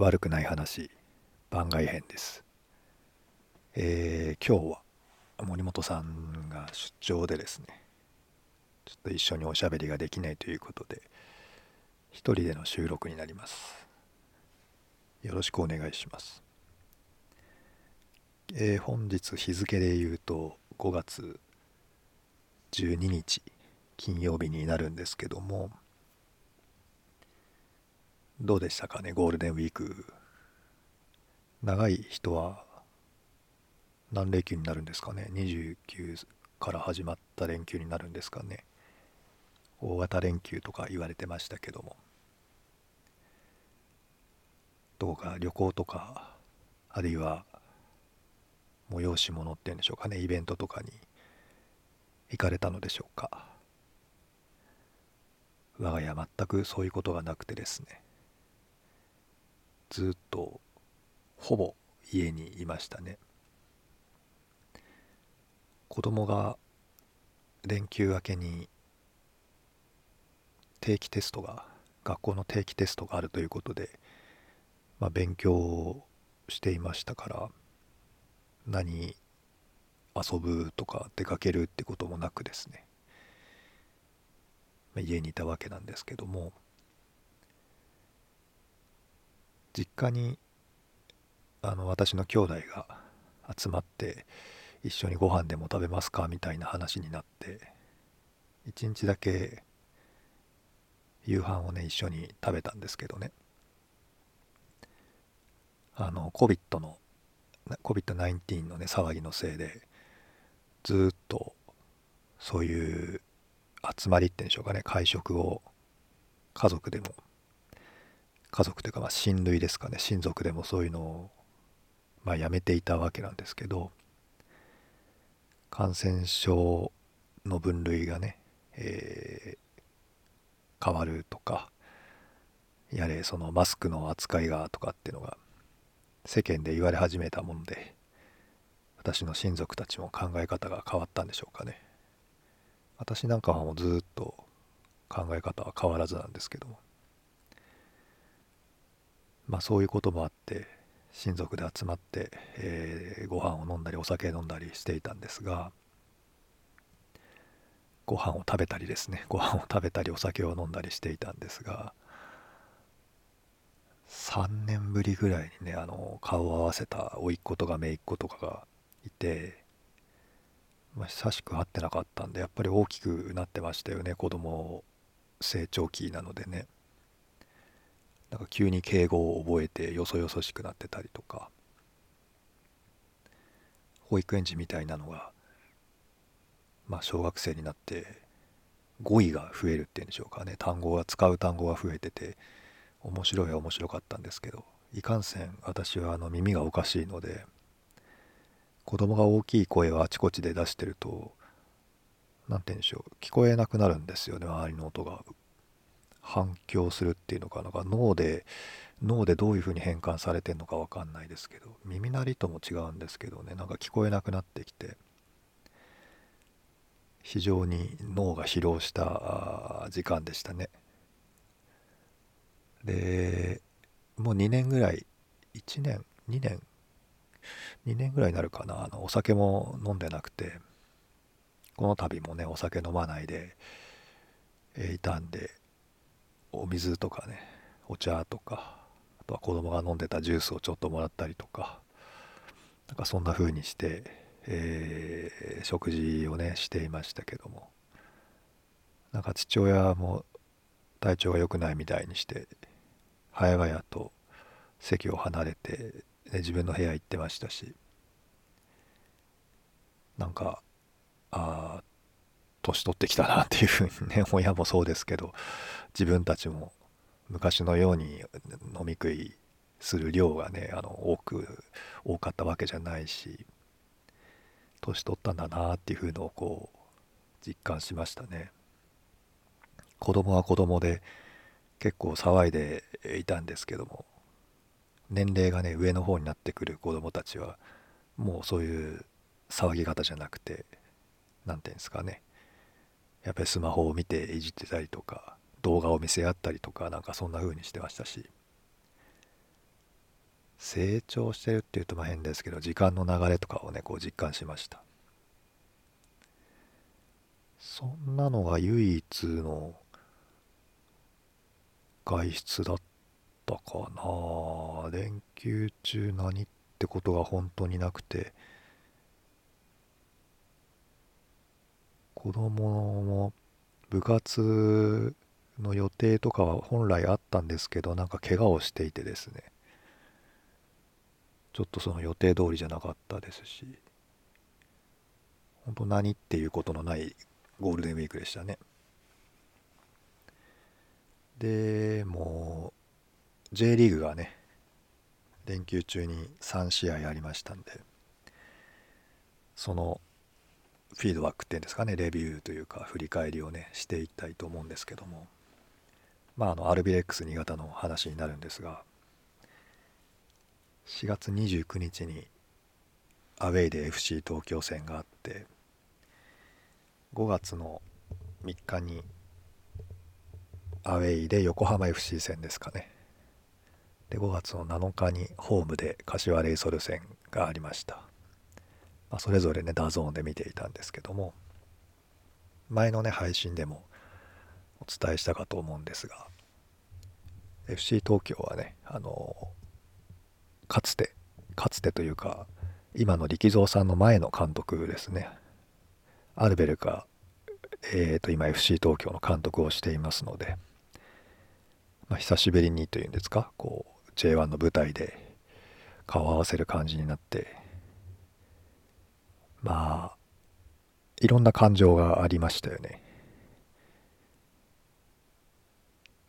悪くない話番外編です。今日は森本さんが出張でですね、ちょっと一緒におしゃべりができないということで、一人での収録になります。よろしくお願いします。本日日付で言うと5月12日金曜日になるんですけども、どうでしたかね、ゴールデンウィーク。長い人は何連休になるんですかね。29から始まった連休になるんですかね。大型連休とか言われてましたけども、どうか旅行とか、あるいは催し物っていうんでしょうかね、イベントとかに行かれたのでしょうか。我が家全くそういうことがなくてですね、ずっとほぼ家にいましたね。子供が連休明けに学校の定期テストがあるということで、勉強をしていましたから、遊ぶとか出かけるってこともなくですね、家にいたわけなんですけども、実家に私の兄弟が集まって、一緒にご飯でも食べますかみたいな話になって、一日だけ夕飯を一緒に食べたんですけどね、COVID-19 の騒ぎのせいで、ずっとそういう集まりってんでしょうかね、会食を家族というか親類ですかね、親族でもそういうのをやめていたわけなんですけど、感染症の分類が変わるとか、やれそのマスクの扱いがとかっていうのが世間で言われ始めたもので、私の親族たちも考え方が変わったんでしょうかね。私なんかはもうずっと考え方は変わらずなんですけども、そういうこともあって親族で集まって、ご飯を飲んだりお酒飲んだりしていたんですが、ご飯を食べたりお酒を飲んだりしていたんですが、3年ぶりぐらいに顔を合わせた甥っ子とか姪っ子とかがいて、久しく会ってなかったんで、やっぱり大きくなってましたよね。子供成長期なのでね、なんか急に敬語を覚えてよそよそしくなってたりとか、保育園児みたいなのが小学生になって語彙が増えるっていうんでしょうかね、使う単語が増えてて、面白かったんですけど、いかんせん私は耳がおかしいので、子供が大きい声をあちこちで出してると、聞こえなくなるんですよね、周りの音が。反響するっていうのかな、脳でどういうふうに変換されてるのかわかんないですけど、耳鳴りとも違うんですけどね、聞こえなくなってきて、非常に脳が疲労した時間でしたね。で、もう2年ぐらいになるかな、お酒も飲んでなくて、この度もお酒飲まないでいたんで、お水とかお茶とか、あとは子供が飲んでたジュースをちょっともらったりとか、そんな風にして、食事をしていましたけども、父親も体調が良くないみたいにして、早々と席を離れて、自分の部屋行ってましたし、年取ってきたなっていうふうに親もそうですけど、自分たちも昔のように飲み食いする量が多かったわけじゃないし、年取ったんだなっていうのを実感しましたね。子供は子供で結構騒いでいたんですけども、年齢が上の方になってくる子供たちはもうそういう騒ぎ方じゃなくて、やっぱりスマホを見ていじってたりとか、動画を見せ合ったりとか、そんな風にしてましたし、成長してるっていうと変ですけど、時間の流れとかをねこう実感しました。そんなのが唯一の外出だったかな。連休中何ってことが本当になくて、子供も部活の予定とかは本来あったんですけど、なんか怪我をしていてですね、ちょっとその予定通りじゃなかったですし、本当何っていうことのないゴールデンウィークでしたね。で、もう J リーグがね連休中に3試合ありましたんで、そのフィードバックっていうんですかね、レビューというか振り返りをねしていきたいと思うんですけども、アルビレックス新潟の話になるんですが、4月29日にアウェイで FC 東京戦があって、5月の3日にアウェイで横浜 FC 戦ですかね。で、5月の7日にホームで柏レイソル戦がありました。それぞれねダゾーンで見ていたんですけども、前のね配信でもお伝えしたかと思うんですが、 FC 東京はねかつてというか今の力蔵さんの前の監督ですね、アルベルが、今 FC 東京の監督をしていますので、久しぶりにというんですか、こう J1 の舞台で顔を合わせる感じになって、いろんな感情がありましたよね。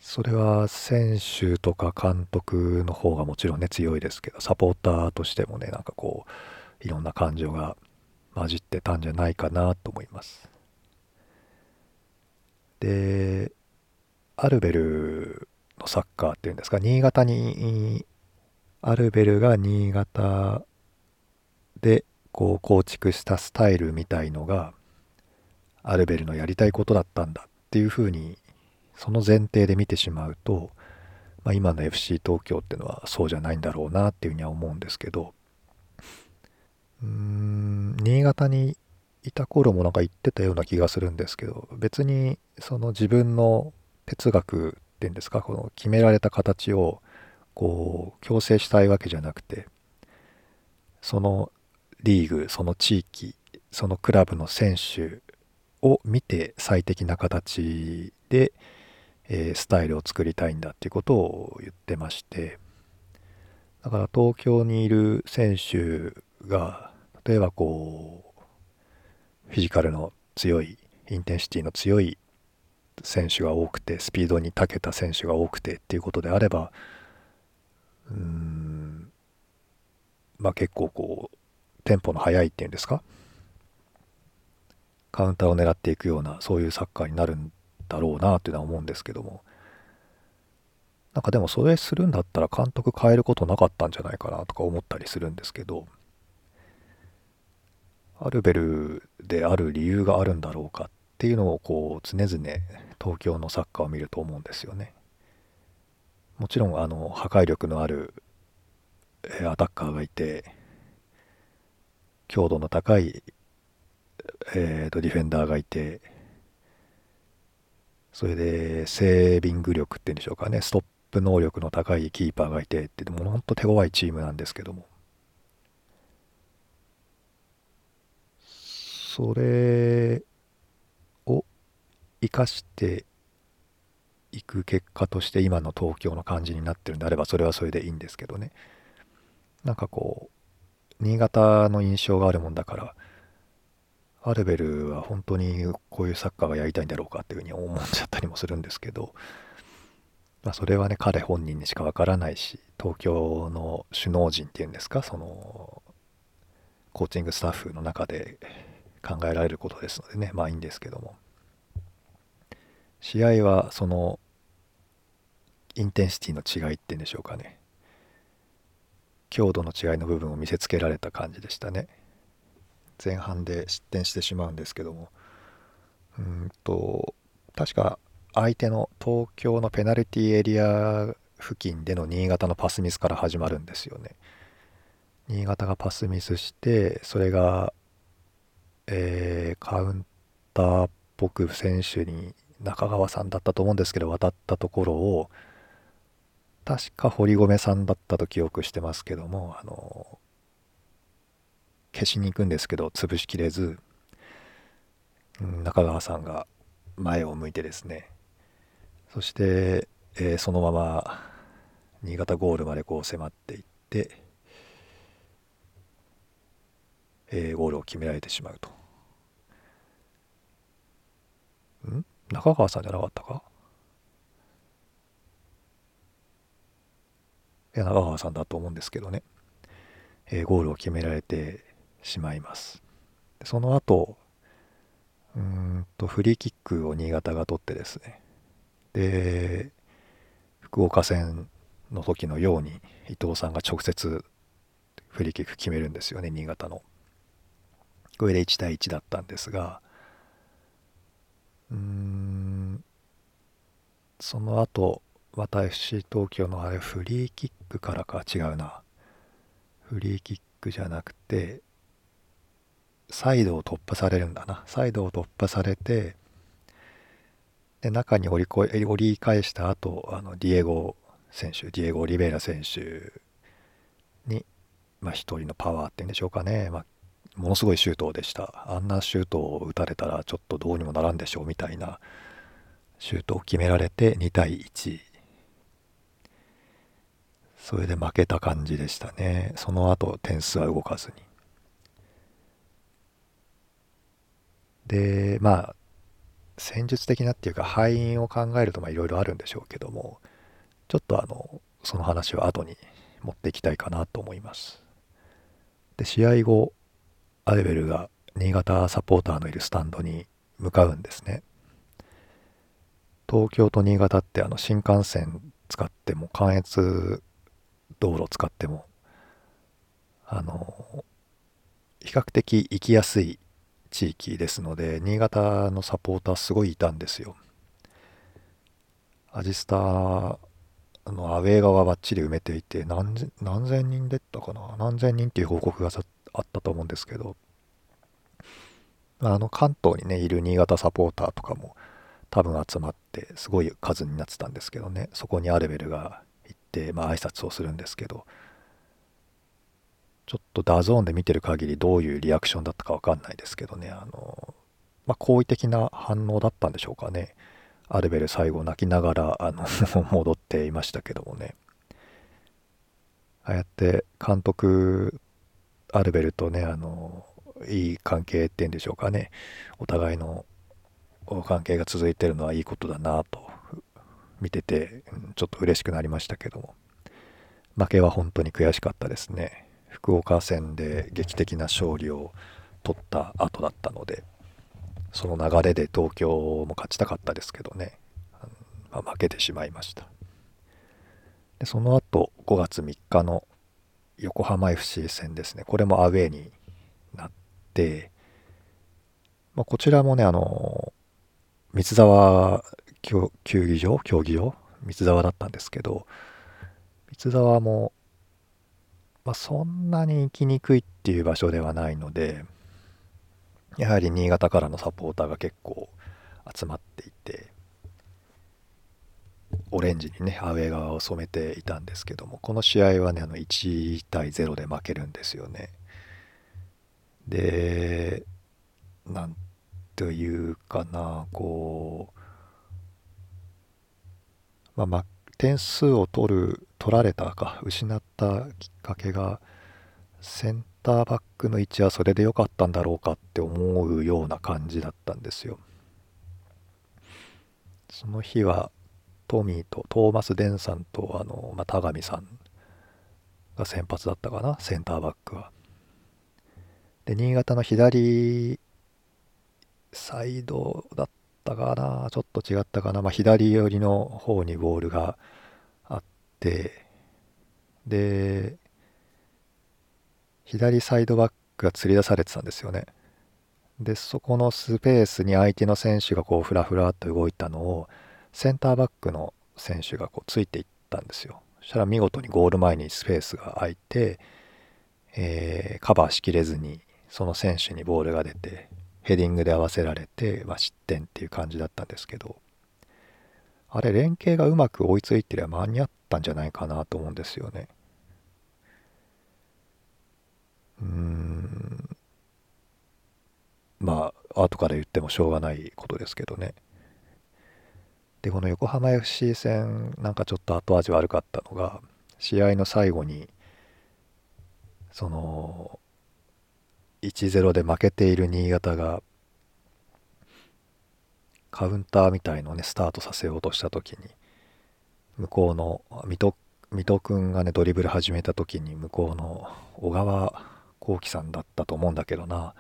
それは選手とか監督の方がもちろんね強いですけど、サポーターとしてもねなんかこういろんな感情が混じってたんじゃないかなと思います。で、アルベルのサッカーっていうんですか、新潟にアルベルが新潟でこう構築したスタイルみたいのがアルベルのやりたいことだったんだっていうふうに、その前提で見てしまうと、今の FC 東京ってのはそうじゃないんだろうなっていうふうには思うんですけど、新潟にいた頃もなんか言ってたような気がするんですけど、別にその自分の哲学っていうんですか、この決められた形をこう強制したいわけじゃなくて、そのリーグ、その地域、そのクラブの選手を見て最適な形で、スタイルを作りたいんだっていうことを言ってまして、だから東京にいる選手が例えばこうフィジカルの強い、インテンシティの強い選手が多くて、スピードに長けた選手が多くてっていうことであれば、結構こうテンポの速いっていうんですか、カウンターを狙っていくようなそういうサッカーになるんだろうなというのは思うんですけども、なんかでもそれするんだったら監督変えることなかったんじゃないかなとか思ったりするんですけど、アルベルである理由があるんだろうかっていうのをこう常々東京のサッカーを見ると思うんですよね。もちろん破壊力のあるアタッカーがいて、強度の高い、ディフェンダーがいて、それでセービング力っていうんでしょうかね、ストップ能力の高いキーパーがいてって、でも本当手強いチームなんですけども、それを生かしていく結果として今の東京の感じになってるんであれば、それはそれでいいんですけどね、なんかこう新潟の印象があるもんだから、アルベルは本当にこういうサッカーがやりたいんだろうかっていうふうに思っちゃったりもするんですけど、それはね彼本人にしかわからないし、東京の首脳陣っていうんですか、そのコーチングスタッフの中で考えられることですのでね、いいんですけども、試合はそのインテンシティの違いっていうんでしょうかね、強度の違いの部分を見せつけられた感じでしたね。前半で失点してしまうんですけども、確か相手の東京のペナルティーエリア付近での新潟のパスミスから始まるんですよね。新潟がパスミスして、それが、カウンターっぽく選手に中川さんだったと思うんですけど渡ったところを、確か堀米さんだったと記憶してますけども、消しに行くんですけど潰しきれず、中川さんが前を向いてですね、そして、そのまま新潟ゴールまでこう迫っていって、ゴールを決められてしまうと。中川さんじゃなかったか？いや、中川さんだと思うんですけどね、ゴールを決められてしまいます。その後フリーキックを新潟が取ってですね、で福岡戦の時のように伊藤さんが直接フリーキック決めるんですよね、新潟の。これで1対1だったんですが、その後FC東京のあれフリーキックからか、違うな、フリーキックじゃなくてサイドを突破されるんだな。サイドを突破されて、で中に折り返した後、ディエゴ・オリベイラ選手に、一人のパワーっていうんでしょうかね、ものすごいシュートでした。あんなシュートを打たれたらちょっとどうにもならんでしょうみたいなシュートを決められて2対1、それで負けた感じでしたね。その後点数は動かずに、で戦術的なっていうか敗因を考えるといろいろあるんでしょうけども、ちょっとその話は後に持っていきたいかなと思います。で試合後アルベルが新潟サポーターのいるスタンドに向かうんですね。東京と新潟って新幹線使っても関越道路使っても比較的行きやすい地域ですので、新潟のサポーターすごいいたんですよ。アジスタのアウェー側はバッチリ埋めていて、何千人出たかな、何千人っていう報告があったと思うんですけど、関東にねいる新潟サポーターとかも多分集まってすごい数になってたんですけどね。そこにアルベルが行って挨拶をするんですけど、ちょっとダゾーンで見てる限りどういうリアクションだったか分かんないですけどね、好意的な反応だったんでしょうかね。アルベル最後泣きながら戻っていましたけどもね。ああやって監督アルベルとねいい関係っていうんでしょうかね、お互いの関係が続いてるのはいいことだなと見ててちょっと嬉しくなりましたけども、負けは本当に悔しかったですね。福岡戦で劇的な勝利を取った後だったので、その流れで東京も勝ちたかったですけどね、負けてしまいました。でその後5月3日の横浜 FC 戦ですね、これもアウェーになって、こちらもね三沢競技場三沢だったんですけど、三沢もそんなに行きにくいっていう場所ではないので、やはり新潟からのサポーターが結構集まっていて、オレンジにねアウェー側を染めていたんですけども、この試合はね1対0で負けるんですよね。でなんというかな、点数を取られたか失ったきっかけが、センターバックの位置はそれで良かったんだろうかって思うような感じだったんですよ。その日はトミーとトーマス・デンさんと田上さんが先発だったかな、センターバックは。で新潟の左サイドだったかな、ちょっと違ったかな、左寄りの方にボールがあって、で左サイドバックが釣り出されてたんですよね。でそこのスペースに相手の選手がフラフラっと動いたのをセンターバックの選手がついていっったんですよ。そしたら見事にゴール前にスペースが空いて、カバーしきれずにその選手にボールが出てヘディングで合わせられて、失点っていう感じだったんですけど、あれ連携がうまく追いついてれば間に合ったんじゃないかなと思うんですよね。後から言ってもしょうがないことですけどね。でこの横浜 FC 戦なんかちょっと後味悪かったのが、試合の最後にその 1-0 で負けている新潟がカウンターみたいのをねスタートさせようとした時に、向こうの水戸くんがねドリブル始めた時に、向こうの小川幸輝さんだったと思うんだけどな、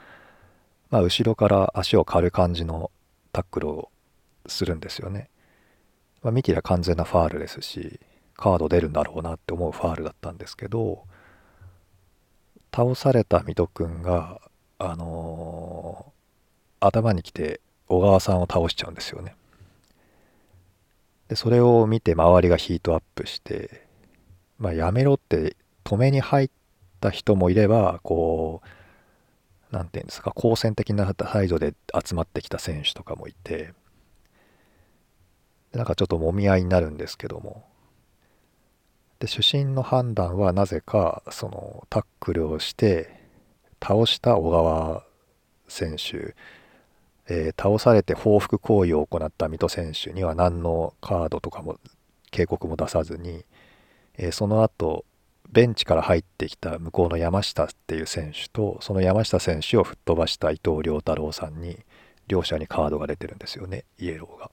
後ろから足を刈る感じのタックルをするんですよね。見てりゃ完全なファールですし、カード出るんだろうなって思うファールだったんですけど、倒された水戸くんが頭に来て小川さんを倒しちゃうんですよね。でそれを見て周りがヒートアップして、やめろって止めに入った人もいれば、なんていうんですか、好戦的な態度で集まってきた選手とかもいて、なんかちょっと揉み合いになるんですけども、で主審の判断はなぜかそのタックルをして倒した小川選手、倒されて報復行為を行った水戸選手には何のカードとかも警告も出さずに、その後ベンチから入ってきた向こうの山下っていう選手と、その山下選手を吹っ飛ばした伊藤亮太郎さんに両者にカードが出てるんですよね、イエローが。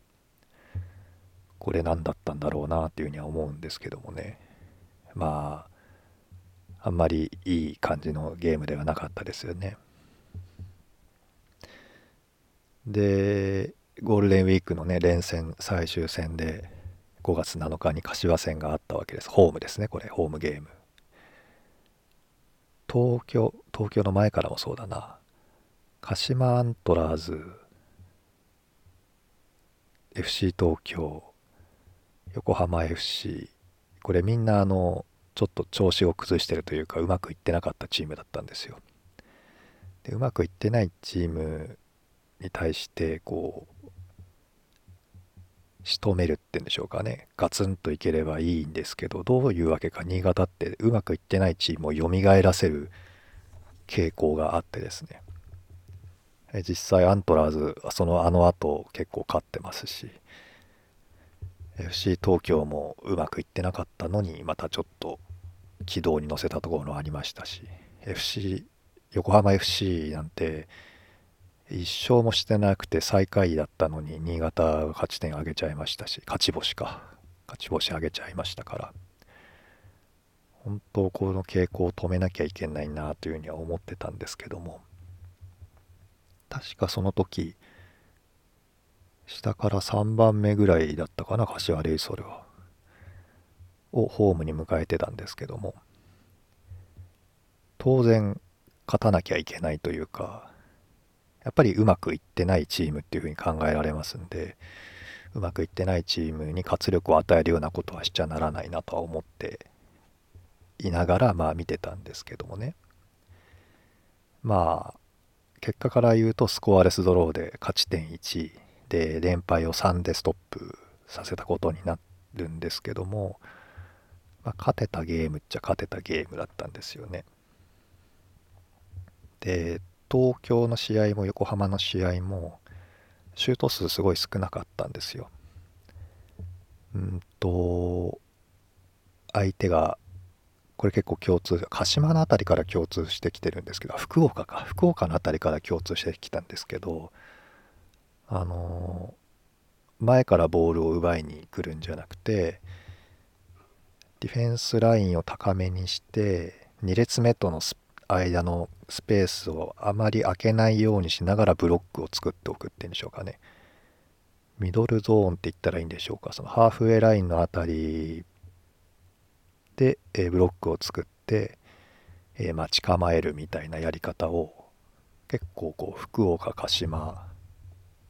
これ何だったんだろうなっていうふうには思うんですけどもね。あんまりいい感じのゲームではなかったですよね。でゴールデンウィークのね連戦最終戦で5月7日に柏戦があったわけです。ホームですね、これホームゲーム。東京の前からもそうだな、鹿島アントラーズ、 FC 東京、横浜 FC、 これみんなちょっと調子を崩してるというか、うまくいってなかったチームだったんですよ。でうまくいってないチームに対して仕留めるってんでしょうかね、ガツンといければいいんですけど、どういうわけか新潟ってうまくいってないチームを蘇らせる傾向があってですね、実際アントラーズあの後結構勝ってますし、 FC 東京もうまくいってなかったのにまたちょっと軌道に乗せたところもありましたし、 FC 横浜 FC なんて1勝もしてなくて最下位だったのに新潟が勝ち点上げちゃいましたし、勝ち星上げちゃいましたから、本当この傾向を止めなきゃいけないなというふうには思ってたんですけども、確かその時下から3番目ぐらいだったかな、柏レイソルはをホームに迎えてたんですけども、当然勝たなきゃいけないというか、やっぱりうまくいってないチームっていうふうに考えられますんで、うまくいってないチームに活力を与えるようなことはしちゃならないなとは思っていながら見てたんですけどもね。結果から言うとスコアレスドローで勝ち点1で連敗を3でストップさせたことになるんですけども、勝てたゲームっちゃ勝てたゲームだったんですよね。で東京の試合も横浜の試合もシュート数すごい少なかったんですよ。相手がこれ結構共通、鹿島のあたりから共通してきてるんですけど、福岡のあたりから共通してきたんですけど、前からボールを奪いに来るんじゃなくて、ディフェンスラインを高めにして2列目との間のスペースをあまり空けないようにしながらブロックを作っておくっていうんでしょうかね。ミドルゾーンって言ったらいいんでしょうか、そのハーフウェイラインのあたりでブロックを作って待ち構えるみたいなやり方を結構福岡、鹿島、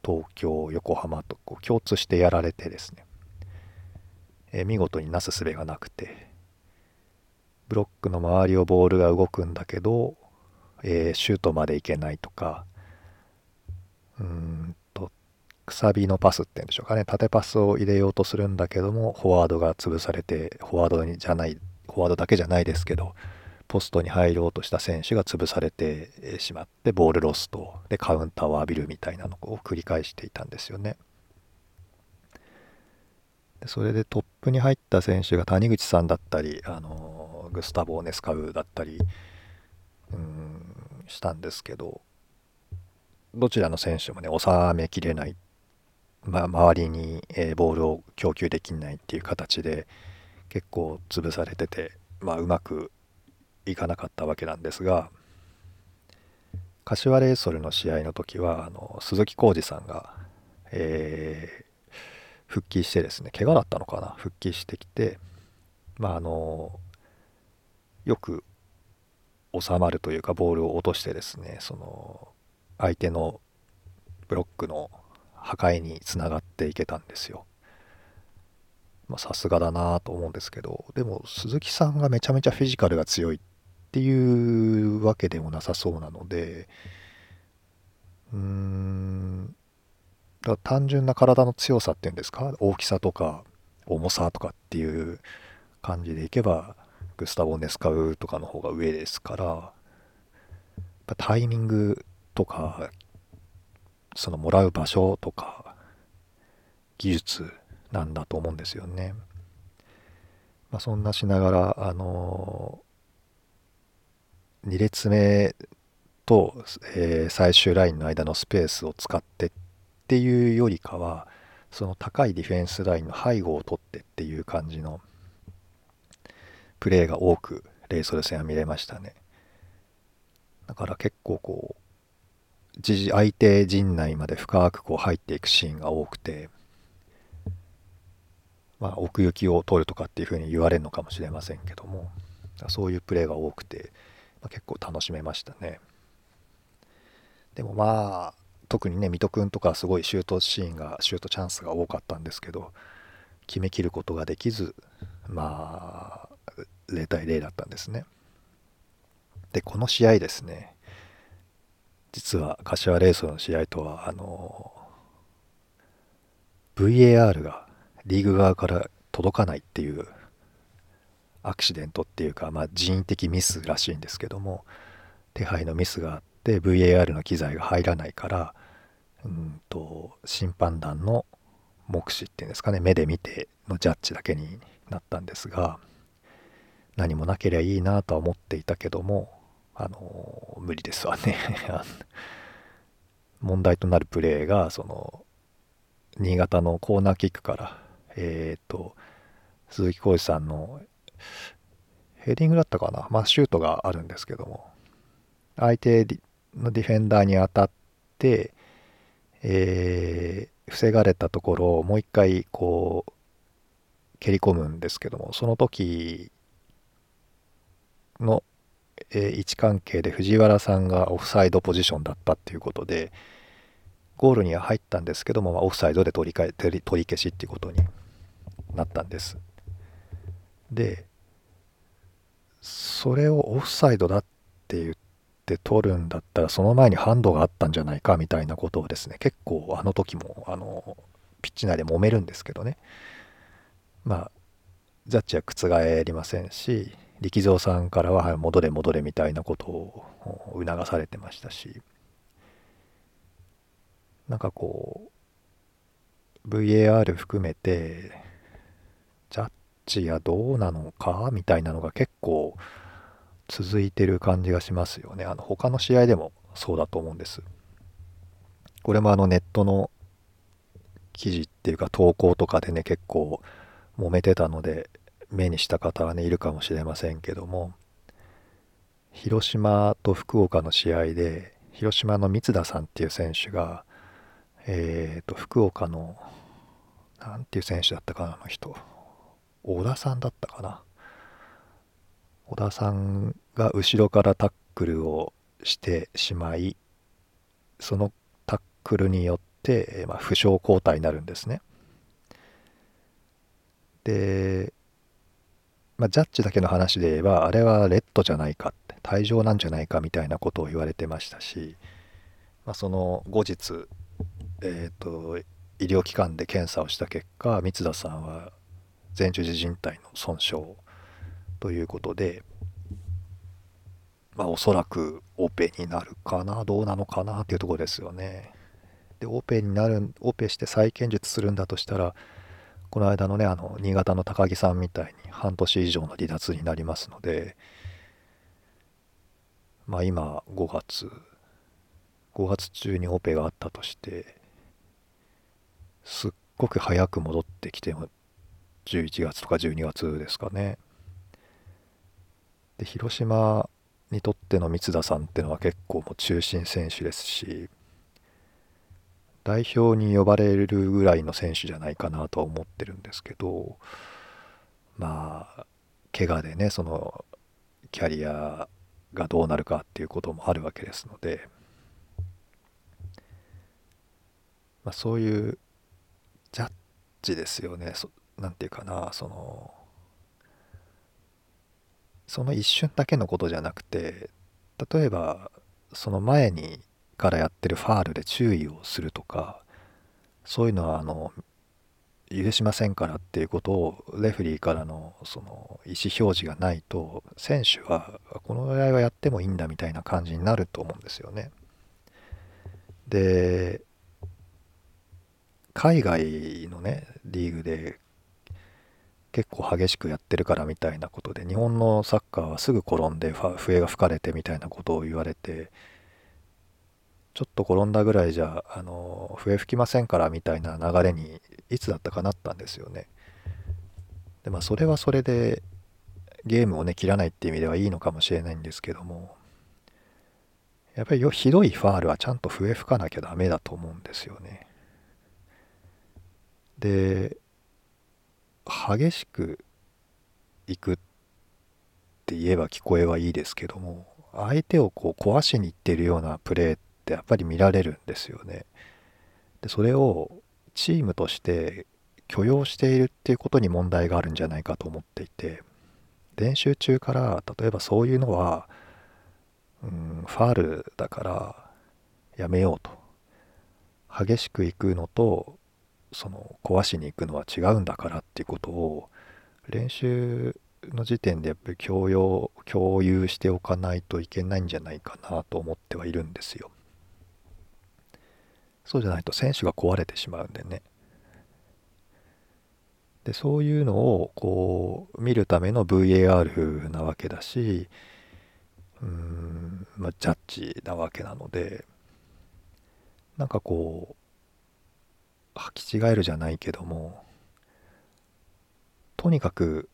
東京、横浜と共通してやられてですね、見事になすすべがなくて、ブロックの周りをボールが動くんだけど、シュートまでいけないとか、くさびのパスっていうんでしょうかね、縦パスを入れようとするんだけども、フォワードが潰されて、フォワードだけじゃないですけど、ポストに入ろうとした選手が潰されてしまってボールロストでカウンターを浴びるみたいなのを繰り返していたんですよね。でそれでトップに入った選手が谷口さんだったり、グスタボ・ネスカウだったりしたんですけど、どちらの選手もね収めきれない、周りにボールを供給できないっていう形で結構潰されてて、うまくいかなかったわけなんですが、柏レイソルの試合の時は鈴木浩二さんが、復帰してですね、怪我だったのかな、復帰してきて、よく収まるというかボールを落としてですね、その相手のブロックの破壊につながっていけたんですよ。さすがだなと思うんですけど、でも鈴木さんがめちゃめちゃフィジカルが強いっていうわけでもなさそうなので、だから単純な体の強さっていうんですか、大きさとか重さとかっていう感じでいけばグスタボ・ネスカウとかの方が上ですから、やっぱタイミングとかそのもらう場所とか技術なんだと思うんですよね。そんなしながら2列目と、最終ラインの間のスペースを使ってっていうよりかは、その高いディフェンスラインの背後を取ってっていう感じのプレーが多くレイソル戦は見れましたね。だから結構こう相手陣内まで深くこう入っていくシーンが多くて、奥行きを取るとかっていうふうに言われるのかもしれませんけども、そういうプレーが多くて、結構楽しめましたね。でも特にね水戸くんとかすごいシュートチャンスが多かったんですけど、決めきることができず、0対0だったんですね。でこの試合ですね、実は柏レイソルの試合とはVAR がリーグ側から届かないっていうアクシデントっていうか、人為的ミスらしいんですけども、手配のミスがあって VAR の機材が入らないから、審判団の目視っていうんですかね、目で見てのジャッジだけになったんですが、何もなければいいなとは思っていたけども、無理ですわね問題となるプレーが新潟のコーナーキックから鈴木浩二さんのヘディングだったかな、シュートがあるんですけども、相手のディフェンダーに当たって、防がれたところをもう一回こう蹴り込むんですけども、その時の、位置関係で藤原さんがオフサイドポジションだったっていうことで、ゴールには入ったんですけども、オフサイドで取り消しっていうことになったんです。でそれをオフサイドだって言って取るんだったら、その前にハンドがあったんじゃないかみたいなことをですね、結構時もピッチ内で揉めるんですけどね、ジャッジは覆りませんし、力蔵さんからは戻れみたいなことを促されてましたし、VAR 含めてジャッジはどうなのかみたいなのが結構続いてる感じがしますよね。他の試合でもそうだと思うんです。これもネットの記事っていうか投稿とかでね、結構揉めてたので目にした方はねいるかもしれませんけども、広島と福岡の試合で広島の三田さんっていう選手が福岡のなんていう選手だったかな、小田さんだったかな、小田さんが後ろからタックルをしてしまい、そのタックルによって負傷交代になるんですね。で、ジャッジだけの話で言えば、あれはレッドじゃないかって、退場なんじゃないかみたいなことを言われてましたし、その後日、医療機関で検査をした結果、光田さんは前十字靭帯の損傷ということで、おそらくオペになるかな、どうなのかなっていうところですよね。で、オペして再建術するんだとしたら、この間のね、新潟の高木さんみたいに半年以上の離脱になりますので、今、5月中にオペがあったとして、すっごく早く戻ってきても、11月とか12月ですかね。で、広島にとっての光田さんってのは結構もう中心選手ですし、代表に呼ばれるぐらいの選手じゃないかなとは思ってるんですけど、怪我でね、そのキャリアがどうなるかっていうこともあるわけですので、そういうジャッジですよね。なんていうかな、その一瞬だけのことじゃなくて、例えばその前にからやってるファールで注意をするとか、そういうのは許しませんからっていうことをレフェリーからのその意思表示がないと、選手はこのぐらいはやってもいいんだみたいな感じになると思うんですよね。で、海外のねリーグで結構激しくやってるからみたいなことで、日本のサッカーはすぐ転んで笛が吹かれてみたいなことを言われて、ちょっと転んだぐらいじゃ笛吹きませんからみたいな流れにいつだったかなったんですよね。で、それはそれでゲームをね切らないっていう意味ではいいのかもしれないんですけども、やっぱりひどいファールはちゃんと笛吹かなきゃダメだと思うんですよね。で、激しくいくって言えば聞こえはいいですけども、相手を壊しにいっているようなプレーってやっぱり見られるんですよね。で、それをチームとして許容しているっていうことに問題があるんじゃないかと思っていて、練習中から例えばそういうのはファールだからやめようと、激しくいくのとその壊しに行くのは違うんだからっていうことを練習の時点でやっぱり共有しておかないといけないんじゃないかなと思ってはいるんですよ。そうじゃないと選手が壊れてしまうんでね。で、そういうのを見るための VAR なわけだし、ジャッジなわけなので、なんか履き違えるじゃないけども、とにかく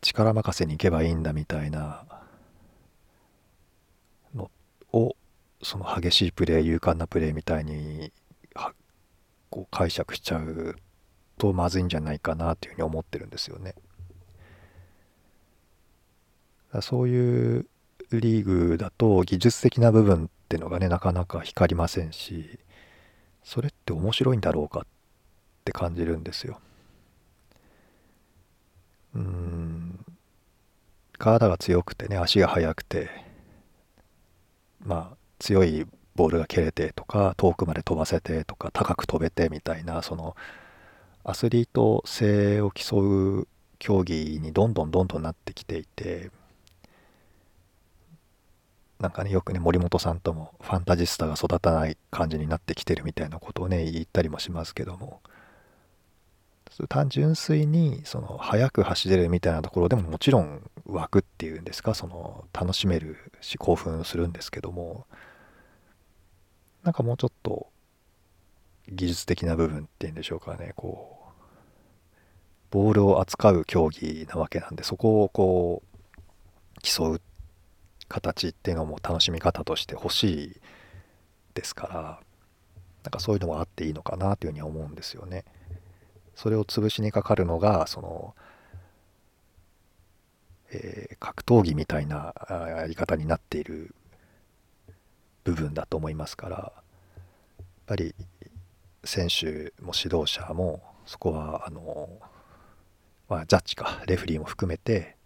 力任せにいけばいいんだみたいなのを、その激しいプレー、勇敢なプレーみたいに解釈しちゃうとまずいんじゃないかなというふうに思ってるんですよね。そういうリーグだと技術的な部分っていうのがね、なかなか光りませんし、それって面白いんだろうかって感じるんですよ。体が強くてね、足が速くて、強いボールが蹴れてとか、遠くまで飛ばせてとか、高く飛べてみたいな、そのアスリート性を競う競技にどんどんなってきていて、なんかね、よくね、森本さんともファンタジスタが育たない感じになってきてるみたいなことをね言ったりもしますけども、純粋にその速く走れるみたいなところでももちろん湧くっていうんですか、その楽しめるし興奮するんですけども、なんかもうちょっと技術的な部分っていうんでしょうかね、ボールを扱う競技なわけなんで、そこを競う形っていうのも楽しみ方として欲しいですから、なんかそういうのもあっていいのかなというふうに思うんですよね。それを潰しにかかるのがその、格闘技みたいなやり方になっている部分だと思いますから、やっぱり選手も指導者もそこはジャッジかレフリーも含めて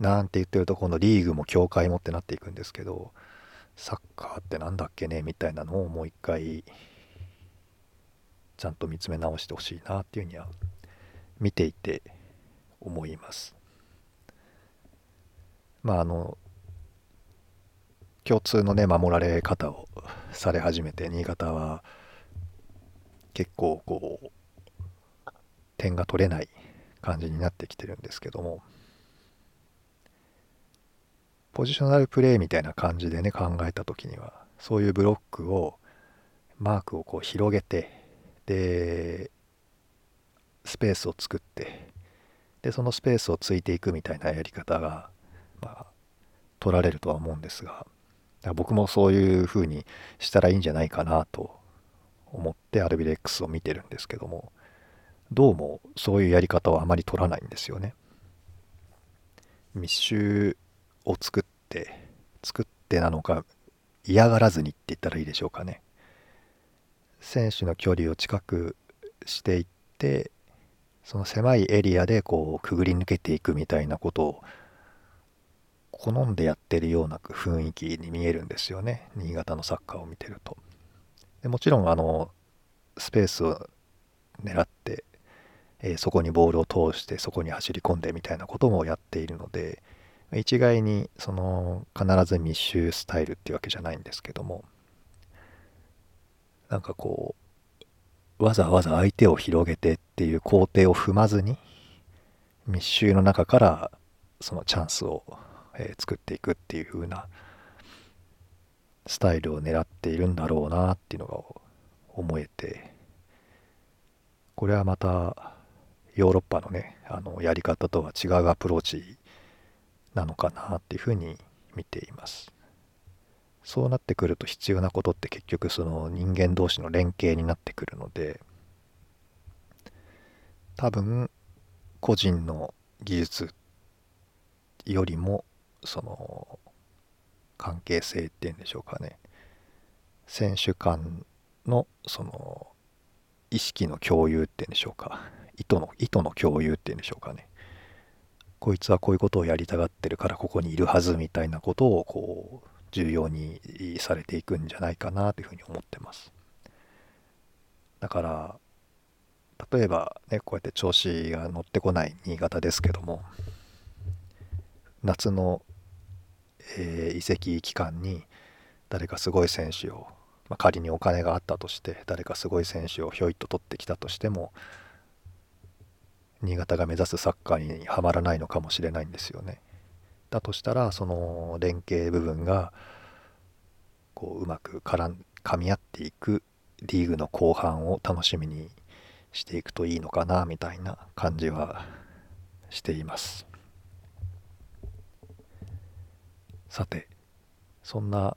なんて言ってると、今度リーグも協会もってなっていくんですけど、サッカーってなんだっけねみたいなのをもう一回ちゃんと見つめ直してほしいなっていうには見ていて思います。まあ共通のね守られ方をされ始めて、新潟は結構こう点が取れない感じになってきてるんですけども、ポジショナルプレーみたいな感じでね考えた時には、そういうブロックをマークをこう広げて、でスペースを作って、でそのスペースをついていくみたいなやり方が、まあ、取られるとは思うんですが、僕もそういう風にしたらいいんじゃないかなと思ってアルビレックスを見てるんですけども、どうもそういうやり方はあまり取らないんですよね。密集を作ってなのか、嫌がらずにって言ったらいいでしょうかね。選手の距離を近くしていって、その狭いエリアでこうくぐり抜けていくみたいなことを好んでやってるような雰囲気に見えるんですよね、新潟のサッカーを見てると。でもちろんスペースを狙って、そこにボールを通してそこに走り込んでみたいなこともやっているので、一概にその必ず密集スタイルっていうわけじゃないんですけども、なんかこうわざわざ相手を広げてっていう工程を踏まずに、密集の中からそのチャンスを作っていくっていう風なスタイルを狙っているんだろうなっていうのが思えて、これはまたヨーロッパのねやり方とは違うアプローチなのかなっていう風に見ています。そうなってくると必要なことって結局その人間同士の連携になってくるので、多分個人の技術よりもその関係性っていうんでしょうかね、選手間のその意識の共有っていうんでしょうか、意図の共有っていうんでしょうかね、こいつはこういうことをやりたがってるからここにいるはずみたいなことをこう重要にされていくんじゃないかなというふうに思ってます。だから例えばね、こうやって調子が乗ってこない新潟ですけども、夏の移籍期間に誰かすごい選手を、まあ、仮にお金があったとして誰かすごい選手をひょいっと取ってきたとしても、新潟が目指すサッカーにはまらないのかもしれないんですよね。だとしたらその連携部分がこううまくかみ合っていくリーグの後半を楽しみにしていくといいのかなみたいな感じはしています。さて、そんな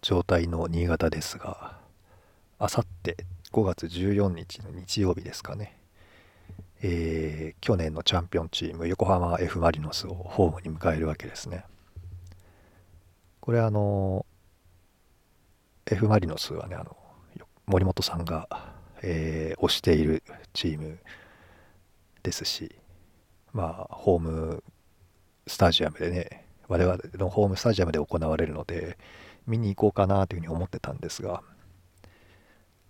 状態の新潟ですが、あさって5月14日の日曜日ですかね、去年のチャンピオンチーム横浜 F マリノスをホームに迎えるわけですね。これF マリノスはね森本さんが、推しているチームですし、まあホームスタジアムでね、我々のホームスタジアムで行われるので見に行こうかなというふうに思ってたんですが、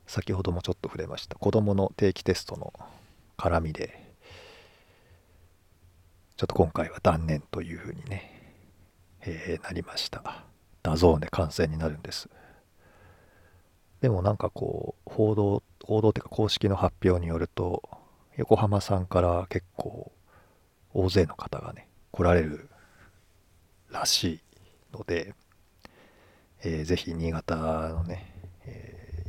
先ほどもちょっと触れました子どもの定期テストの絡みでちょっと今回は断念というふうにね、なりました。ダゾーンで観戦になるんです。でもなんかこう報道というか公式の発表によると、横浜さんから結構大勢の方がね来られるらしいので、ぜひ新潟のね、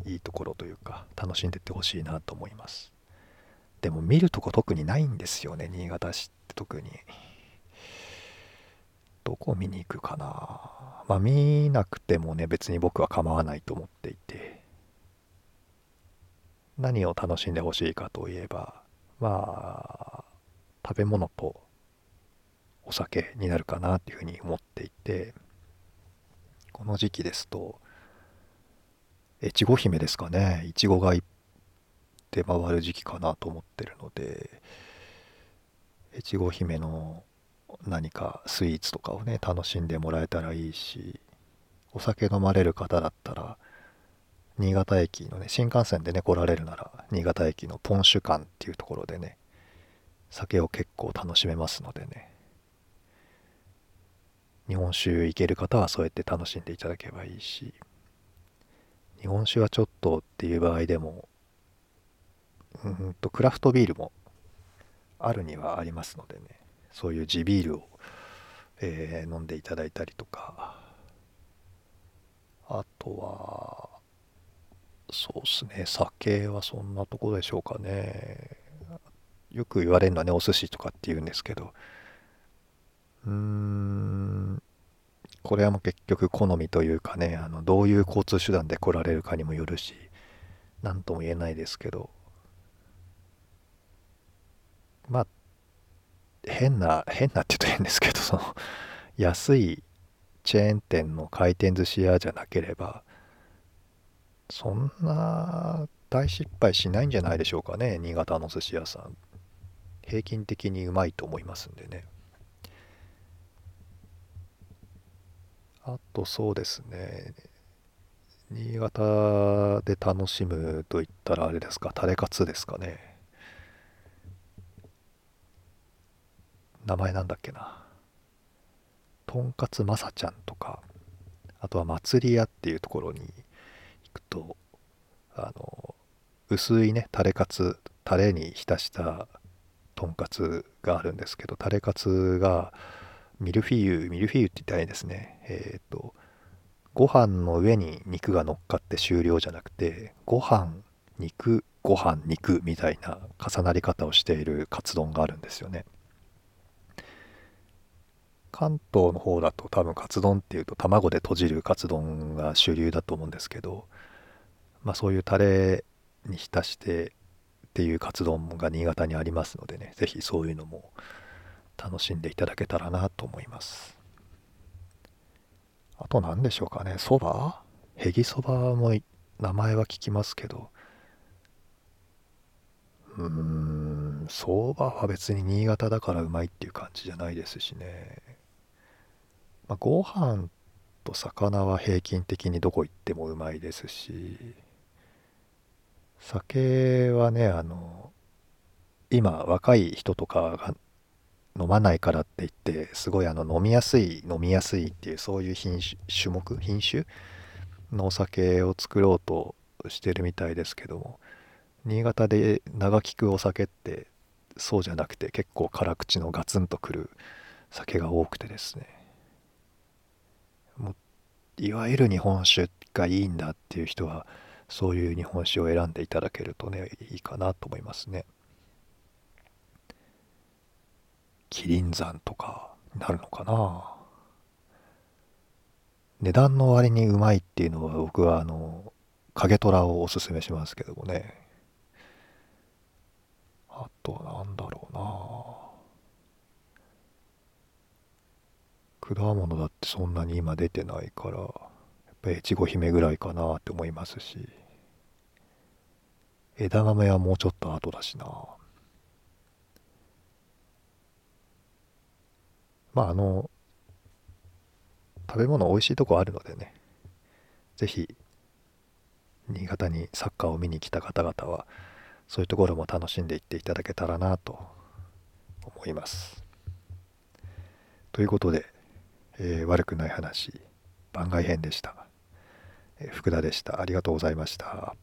いいところというか楽しんでってほしいなと思います。でも見るとこ特にないんですよね、新潟市って特に。どこ見に行くかな。まあ見なくてもね別に僕は構わないと思っていて、何を楽しんでほしいかといえば、まあ食べ物とお酒になるかなっていうふうに思っていて、この時期ですと越後姫ですかね、いちごが出回る時期かなと思ってるので、越後姫の何かスイーツとかをね楽しんでもらえたらいいし、お酒飲まれる方だったら新潟駅のね、新幹線でね来られるなら新潟駅のポン酒館っていうところでね酒を結構楽しめますのでね、日本酒行ける方はそうやって楽しんでいただければいいし、日本酒はちょっとっていう場合でもクラフトビールもあるにはありますのでね、そういう地ビールを、飲んでいただいたりとか、あとはそうですね、酒はそんなところでしょうかね。よく言われるのはね、お寿司とかって言うんですけど、これはもう結局好みというかね、どういう交通手段で来られるかにもよるし、何とも言えないですけど、まあ変なって言うと変ですけど、その安いチェーン店の回転寿司屋じゃなければそんな大失敗しないんじゃないでしょうかね。新潟の寿司屋さん、平均的にうまいと思いますんでね。あとそうですね、新潟で楽しむといったらあれですか、タレカツですかね。名前なんだっけな、とんかつまさちゃんとか、あとは祭り屋っていうところに行くと、薄いねタレに浸したとんかつがあるんですけど、タレカツがミルフィーユって言ったらいいですね、ご飯の上に肉が乗っかって終了じゃなくて、ご飯肉みたいな重なり方をしているカツ丼があるんですよね。関東の方だと多分カツ丼っていうと卵でとじるカツ丼が主流だと思うんですけど、まあそういうタレに浸してっていうカツ丼が新潟にありますのでね、ぜひそういうのも楽しんでいただけたらなと思います。あと何でしょうかね、そば、へぎそばも名前は聞きますけど、そばは別に新潟だからうまいっていう感じじゃないですしね。まあ、ご飯と魚は平均的にどこ行ってもうまいですし、酒はね、今若い人とかが飲まないからって言って、すごい飲みやすいっていう、そういう品種のお酒を作ろうとしてるみたいですけども、新潟で長きくお酒ってそうじゃなくて、結構辛口のガツンとくる酒が多くてですね、もういわゆる日本酒がいいんだっていう人はそういう日本酒を選んでいただけるとね、いいかなと思いますね。麒麟山とかになるのかな。値段の割にうまいっていうのは、僕は影虎をおすすめしますけどもね。あとは何だろうな、果物だってそんなに今出てないから、やっぱり越後姫ぐらいかなって思いますし、枝豆はもうちょっと後だしな。まあ食べ物美味しいとこあるのでね、ぜひ新潟にサッカーを見に来た方々はそういうところも楽しんでいっていただけたらなと思います。ということで、悪くない話番外編でした。福田でした。ありがとうございました。